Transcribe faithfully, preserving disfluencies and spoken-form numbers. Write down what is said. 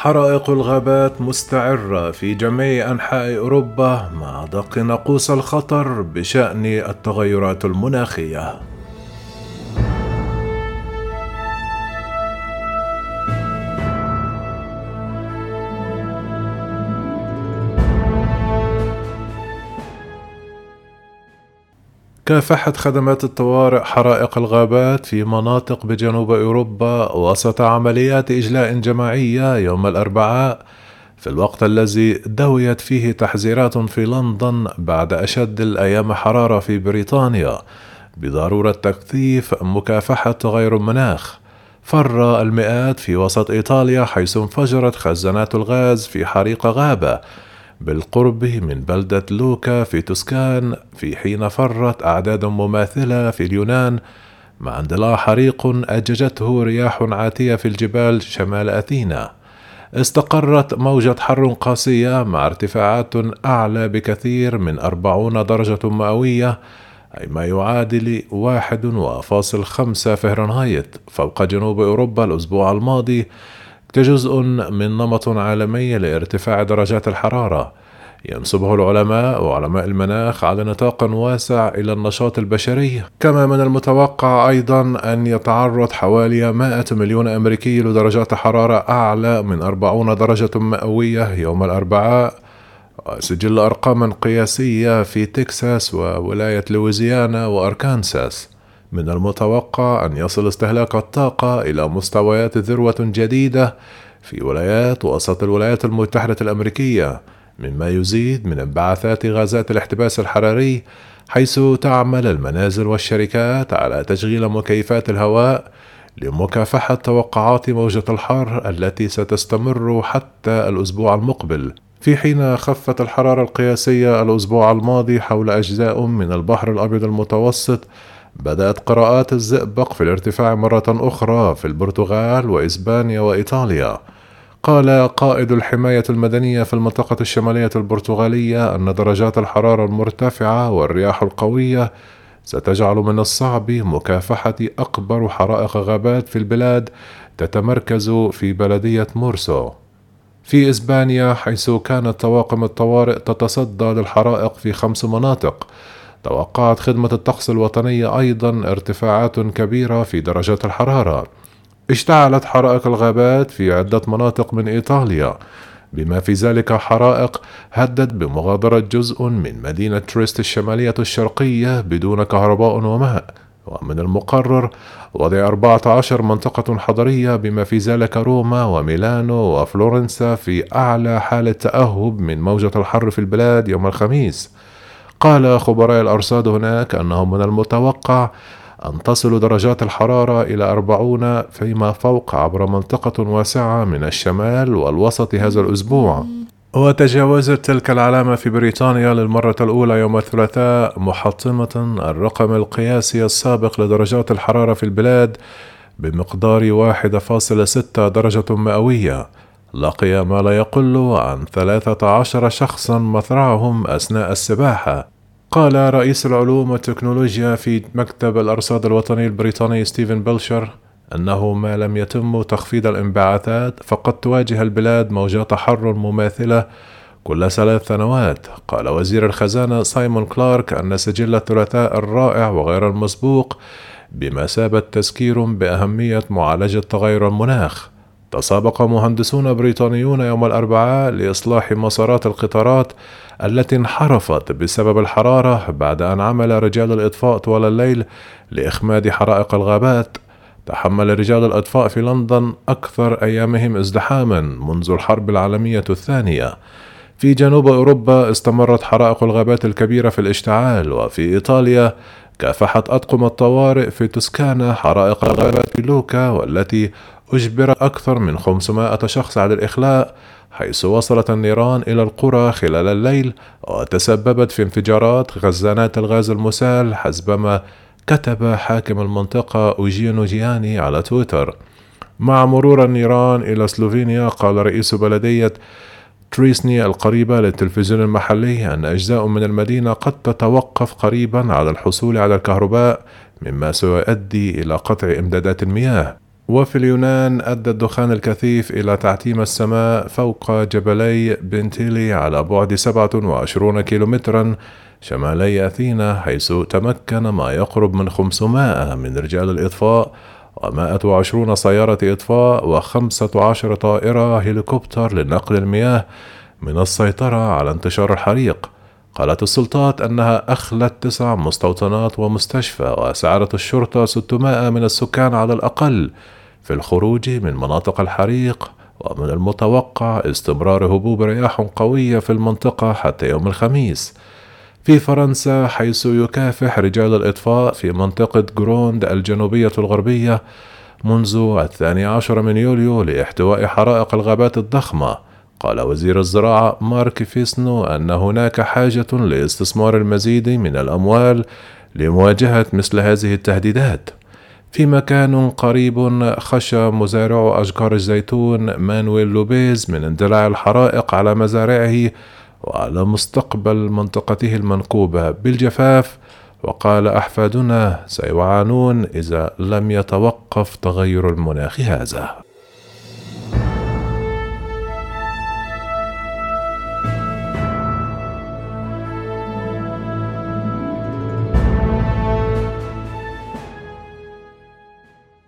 حرائق الغابات مستعرة في جميع أنحاء أوروبا مع دق ناقوس الخطر بشأن التغيرات المناخية. كافحت خدمات الطوارئ حرائق الغابات في مناطق بجنوب أوروبا وسط عمليات إجلاء جماعية يوم الأربعاء، في الوقت الذي دويت فيه تحذيرات في لندن بعد أشد الأيام حرارة في بريطانيا بضرورة تكثيف مكافحة تغير المناخ. فر المئات في وسط إيطاليا حيث انفجرت خزانات الغاز في حريق غابة بالقرب من بلدة لوكا في توسكان، في حين فرت أعداد مماثلة في اليونان مع اندلاع حريق أججته رياح عاتية في الجبال شمال أثينا. استقرت موجة حر قاسية مع ارتفاعات أعلى بكثير من أربعون درجة مئوية، أي ما يعادل واحد فاصلة خمسة فهرنهايت فوق جنوب أوروبا الأسبوع الماضي، كجزء من نمط عالمي لارتفاع درجات الحرارة ينسبه العلماء وعلماء المناخ على نطاق واسع إلى النشاط البشري. كما من المتوقع أيضا أن يتعرض حوالي مائة مليون أمريكي لدرجات حرارة أعلى من أربعون درجة مئوية يوم الأربعاء، سجل أرقاما قياسية في تكساس وولاية لويزيانا وأركانساس. من المتوقع أن يصل استهلاك الطاقة إلى مستويات ذروة جديدة في ولايات وسط الولايات المتحدة الأمريكية، مما يزيد من انبعاثات غازات الاحتباس الحراري، حيث تعمل المنازل والشركات على تشغيل مكيفات الهواء لمكافحة توقعات موجة الحر التي ستستمر حتى الأسبوع المقبل، في حين خفت الحرارة القياسية الأسبوع الماضي حول أجزاء من البحر الأبيض المتوسط. بدأت قراءات الزئبق في الارتفاع مرة أخرى في البرتغال وإسبانيا وإيطاليا. قال قائد الحماية المدنية في المنطقة الشمالية البرتغالية أن درجات الحرارة المرتفعة والرياح القوية ستجعل من الصعب مكافحة أكبر حرائق غابات في البلاد تتمركز في بلدية مورسو في إسبانيا، حيث كانت طواقم الطوارئ تتصدى للحرائق في خمس مناطق. توقعت خدمة الطقس الوطنية أيضا ارتفاعات كبيرة في درجات الحرارة. اشتعلت حرائق الغابات في عدة مناطق من إيطاليا، بما في ذلك حرائق هدد بمغادرة جزء من مدينة تريست الشمالية الشرقية بدون كهرباء وماء، ومن المقرر وضع أربعة عشر منطقة حضرية بما في ذلك روما وميلانو وفلورنسا في أعلى حالة تأهب من موجة الحر في البلاد يوم الخميس. قال خبراء الأرصاد هناك أنه من المتوقع أن تصل درجات الحرارة إلى أربعين فيما فوق عبر منطقة واسعة من الشمال والوسط هذا الأسبوع. وتجاوزت تلك العلامة في بريطانيا للمرة الأولى يوم الثلاثاء، محطمة الرقم القياسي السابق لدرجات الحرارة في البلاد بمقدار واحد فاصلة ستة درجة مئوية. لقي ما لا يقل عن ثلاثة عشر شخصا مصرعهم أثناء السباحة. قال رئيس العلوم والتكنولوجيا في مكتب الأرصاد الوطني البريطاني ستيفن بولشر أنه ما لم يتم تخفيض الانبعاثات فقد تواجه البلاد موجات حر مماثلة كل ثلاث سنوات. قال وزير الخزانة سايمون كلارك أن سجل الثلاثاء الرائع وغير المسبوق بمثابة تذكير بأهمية معالجة تغير المناخ. تسابق مهندسون بريطانيون يوم الأربعاء لإصلاح مسارات القطارات التي انحرفت بسبب الحرارة بعد أن عمل رجال الإطفاء طوال الليل لإخماد حرائق الغابات. تحمل رجال الإطفاء في لندن أكثر أيامهم ازدحاما منذ الحرب العالمية الثانية. في جنوب أوروبا استمرت حرائق الغابات الكبيرة في الاشتعال، وفي إيطاليا كافحت أطقم الطوارئ في توسكانا حرائق الغابات في لوكا، والتي أجبر أكثر من خمسمائة شخص على الإخلاء، حيث وصلت النيران إلى القرى خلال الليل وتسببت في انفجارات خزانات الغاز المسال، حسبما كتب حاكم المنطقة أوجينيو جياني على تويتر. مع مرور النيران إلى سلوفينيا، قال رئيس بلدية تريسني القريبة للتلفزيون المحلي أن أجزاء من المدينة قد تتوقف قريبا على الحصول على الكهرباء، مما سيؤدي إلى قطع إمدادات المياه. وفي اليونان أدى الدخان الكثيف إلى تعتيم السماء فوق جبلي بنتيلي على بعد سبعة وعشرين كيلومترا شمالي أثينا، حيث تمكن ما يقرب من خمسمائة من رجال الإطفاء ومائة وعشرين سيارة إطفاء وخمسة عشر طائرة هليكوبتر لنقل المياه من السيطرة على انتشار الحريق. قالت السلطات أنها أخلت تسع مستوطنات ومستشفى، وأسعرت الشرطة ستمائة من السكان على الأقل في الخروج من مناطق الحريق، ومن المتوقع استمرار هبوب رياح قوية في المنطقة حتى يوم الخميس. في فرنسا، حيث يكافح رجال الإطفاء في منطقة جروند الجنوبية الغربية منذ الثاني عشر من يوليو لإحتواء حرائق الغابات الضخمة، قال وزير الزراعة مارك فيسنو أن هناك حاجة لاستثمار المزيد من الأموال لمواجهة مثل هذه التهديدات. في مكان قريب، خشى مزارع أشجار الزيتون مانويل لوبيز من اندلاع الحرائق على مزارعه وعلى مستقبل منطقته المنكوبة بالجفاف، وقال أحفادنا سيعانون إذا لم يتوقف تغير المناخ هذا.